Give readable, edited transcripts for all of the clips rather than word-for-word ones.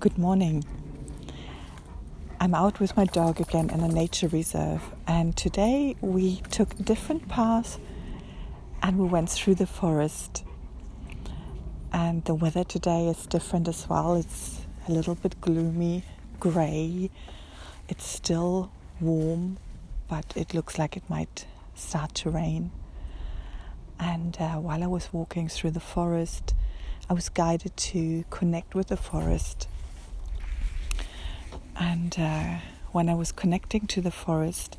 Good morning. I'm out with my dog again in a nature reserve, and today we took different paths and we went through the forest. And the weather today is different as well. It's a little bit gloomy, grey. It's still warm, but it looks like it might start to rain. And while I was walking through the forest, I was guided to connect with the forest. And when I was connecting to the forest,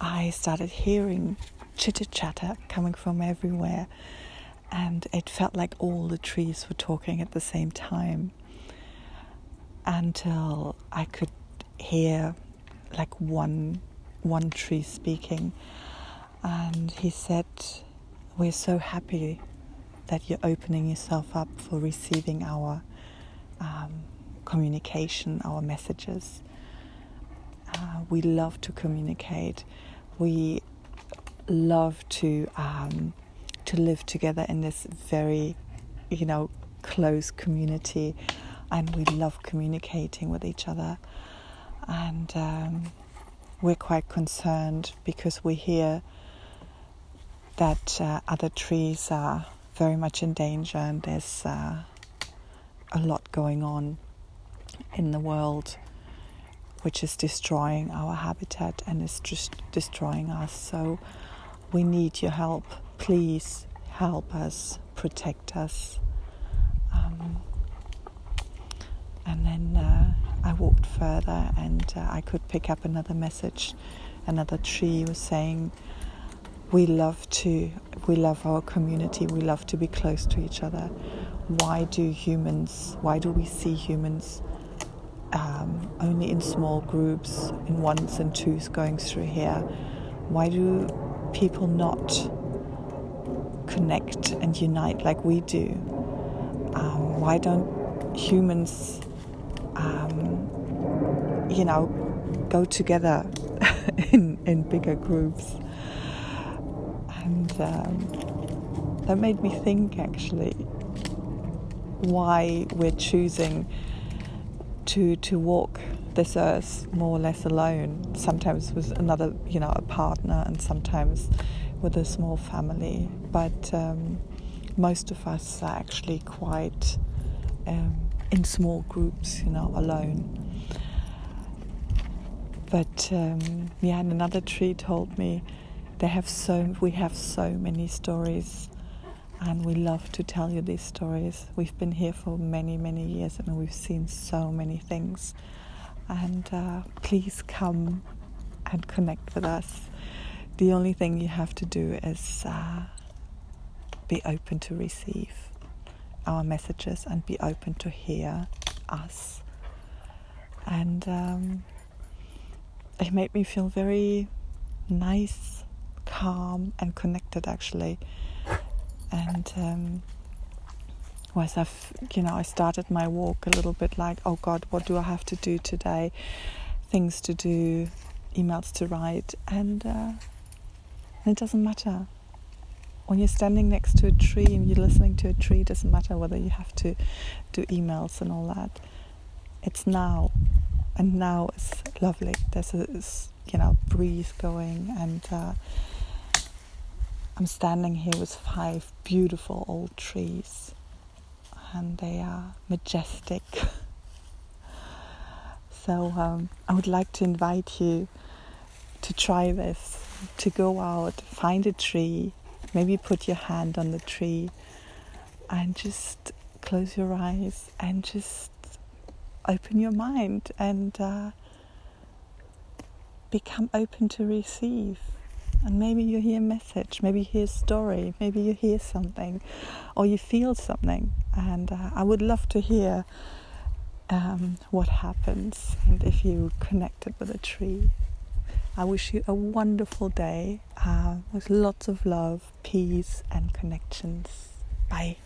I started hearing chitter-chatter coming from everywhere. And it felt like all the trees were talking at the same time, until I could hear like one tree speaking. And he said, "We're so happy that you're opening yourself up for receiving our communication, our messages. We love to communicate. We love to live together in this very, close community, and we love communicating with each other. And we're quite concerned because we hear that other trees are very much in danger, and there's a lot going on in the world, which is destroying our habitat and is just destroying us. So we need your help. Please help us, protect us." And then I walked further, and I could pick up another message. Another tree was saying, "We love our community. We love to be close to each other. Why do we see humans only in small groups, in ones and twos going through here? Why do people not connect and unite like we do? Why don't humans, go together in bigger groups?" And that made me think, actually, why we're choosing to walk this earth more or less alone, sometimes with another, a partner, and sometimes with a small family. But most of us are actually quite in small groups, alone. But and another tree told me, we have so many stories, and we love to tell you these stories. We've been here for many, many years, and we've seen so many things. And please come and connect with us. The only thing you have to do is be open to receive our messages and be open to hear us. And it made me feel very nice, calm and connected, actually. And I started my walk a little bit like, oh God, what do I have to do today? Things to do, emails to write, and it doesn't matter. When you're standing next to a tree and you're listening to a tree, it doesn't matter whether you have to do emails and all that. It's now, and now is lovely. There's a breeze going, and I'm standing here with 5 beautiful old trees, and they are majestic. So I would like to invite you to try this, to go out, find a tree, maybe put your hand on the tree, and just close your eyes and just open your mind and become open to receive. And maybe you hear a message, maybe you hear a story, maybe you hear something, or you feel something. And I would love to hear what happens, and if you connected with a tree. I wish you a wonderful day with lots of love, peace and connections. Bye.